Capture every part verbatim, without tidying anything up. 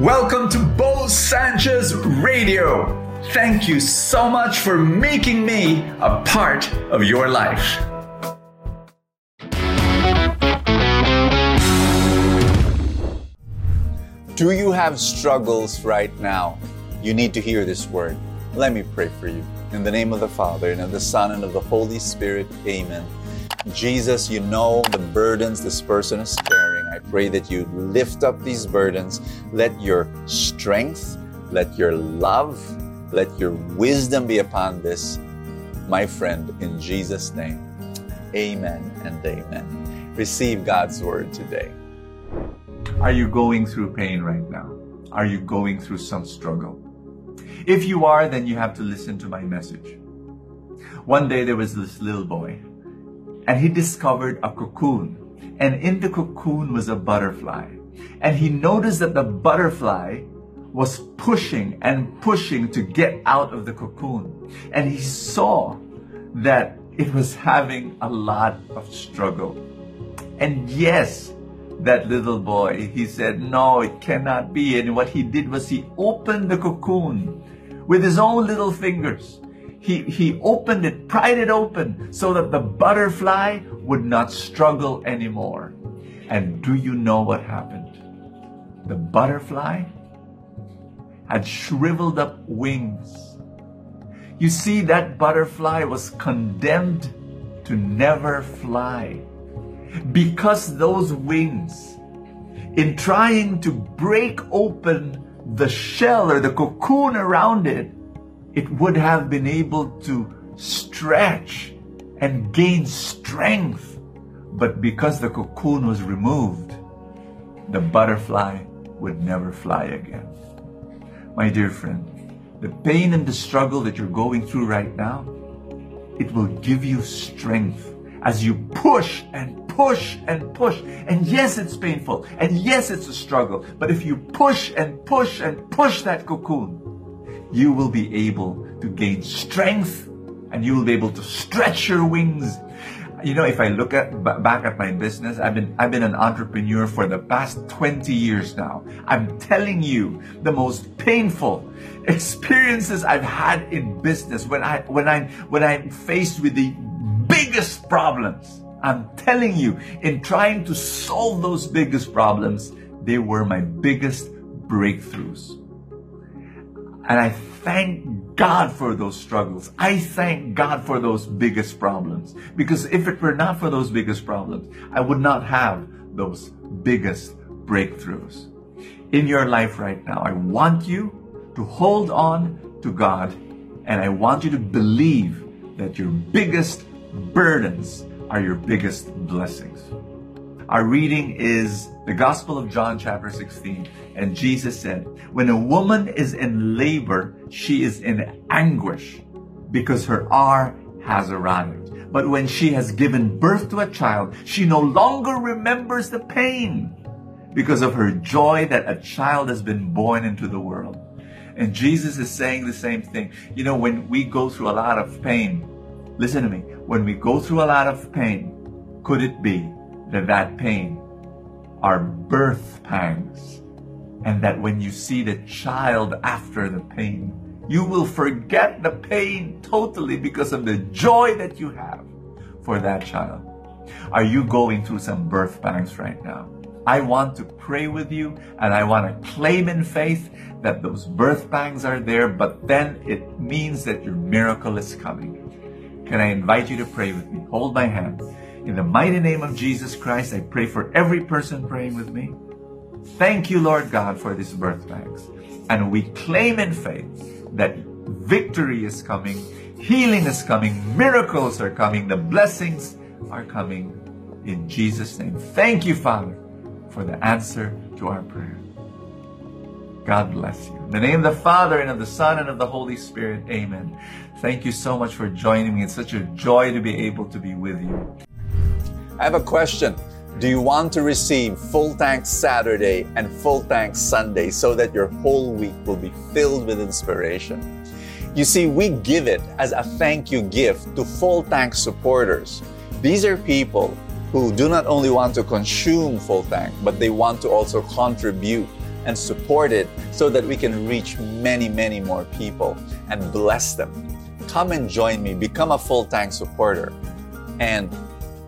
Welcome to Bo Sanchez Radio. Thank you so much for making me a part of your life. Do you have struggles right now? You need to hear this word. Let me pray for you. In the name of the Father, and of the Son, and of the Holy Spirit. Amen. Jesus, you know the burdens this person is carrying. I pray that you lift up these burdens. Let your strength, let your love, let your wisdom be upon this, my friend, in Jesus' name. Amen and amen. Receive God's word today. Are you going through pain right now? Are you going through some struggle? If you are, then you have to listen to my message. One day there was this little boy, and he discovered a cocoon, and in the cocoon was a butterfly, and he noticed that the butterfly was pushing and pushing to get out of the cocoon, and he saw that it was having a lot of struggle. And yes, that little boy, he said, no, it cannot be. And what he did was he opened the cocoon with his own little fingers. He, he opened it, pried it open, so that the butterfly would not struggle anymore. And do you know what happened? The butterfly had shriveled up wings. You see, that butterfly was condemned to never fly, because those wings, in trying to break open the shell or the cocoon around it, it would have been able to stretch and gain strength. But because the cocoon was removed, the butterfly would never fly again. My dear friend, the pain and the struggle that you're going through right now, it will give you strength as you push and push and push. And yes, it's painful. And yes, it's a struggle. But if you push and push and push that cocoon, you will be able to gain strength, and you will be able to stretch your wings. You know, if I look at b- back at my business, I've been I've been an entrepreneur for the past twenty years now. I'm telling you, the most painful experiences I've had in business, when I when I when I'm faced with the biggest problems, I'm telling you, in trying to solve those biggest problems, they were my biggest breakthroughs. And I thank God for those struggles. I thank God for those biggest problems, because if it were not for those biggest problems, I would not have those biggest breakthroughs. In your life right now, I want you to hold on to God, and I want you to believe that your biggest burdens are your biggest blessings. Our reading is the Gospel of John chapter sixteen, and Jesus said, when a woman is in labor, she is in anguish because her hour has arrived. But when she has given birth to a child, she no longer remembers the pain because of her joy that a child has been born into the world. And Jesus is saying the same thing. You know, when we go through a lot of pain, listen to me, when we go through a lot of pain, could it be that that pain are birth pangs, and that when you see the child after the pain, you will forget the pain totally because of the joy that you have for that child? Are you going through some birth pangs right now? I want to pray with you, and I want to claim in faith that those birth pangs are there, but then it means that your miracle is coming. Can I invite you to pray with me? Hold my hand. In the mighty name of Jesus Christ, I pray for every person praying with me. Thank you, Lord God, for these birth pangs. And we claim in faith that victory is coming, healing is coming, miracles are coming, the blessings are coming in Jesus' name. Thank you, Father, for the answer to our prayer. God bless you. In the name of the Father, and of the Son, and of the Holy Spirit. Amen. Thank you so much for joining me. It's such a joy to be able to be with you. I have a question. Do you want to receive Full Tank Saturday and Full Tank Sunday so that your whole week will be filled with inspiration? You see, we give it as a thank you gift to Full Tank supporters. These are people who do not only want to consume Full Tank, but they want to also contribute and support it so that we can reach many, many more people and bless them. Come and join me, become a Full Tank supporter, and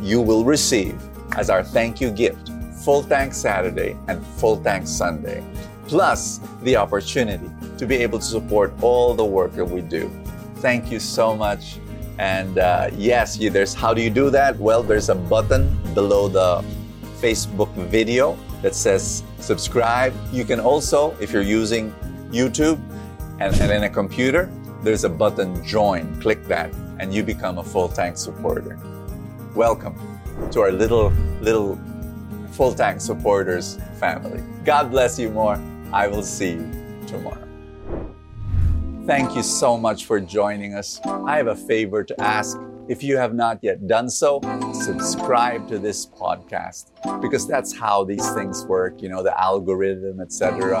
you will receive as our thank you gift Full Tank Saturday and Full Tank Sunday, plus the opportunity to be able to support all the work that we do. Thank you so much. And uh, yes, you, there's how do you do that? Well, there's a button below the Facebook video that says subscribe. You can also, if you're using YouTube and, and in a computer, there's a button join. Click that and you become a Full Tank supporter. Welcome to our little, little Full Tank supporters family. God bless you more. I will see you tomorrow. Thank you so much for joining us. I have a favor to ask. If you have not yet done so, subscribe to this podcast, because that's how these things work, you know, the algorithm, et cetera.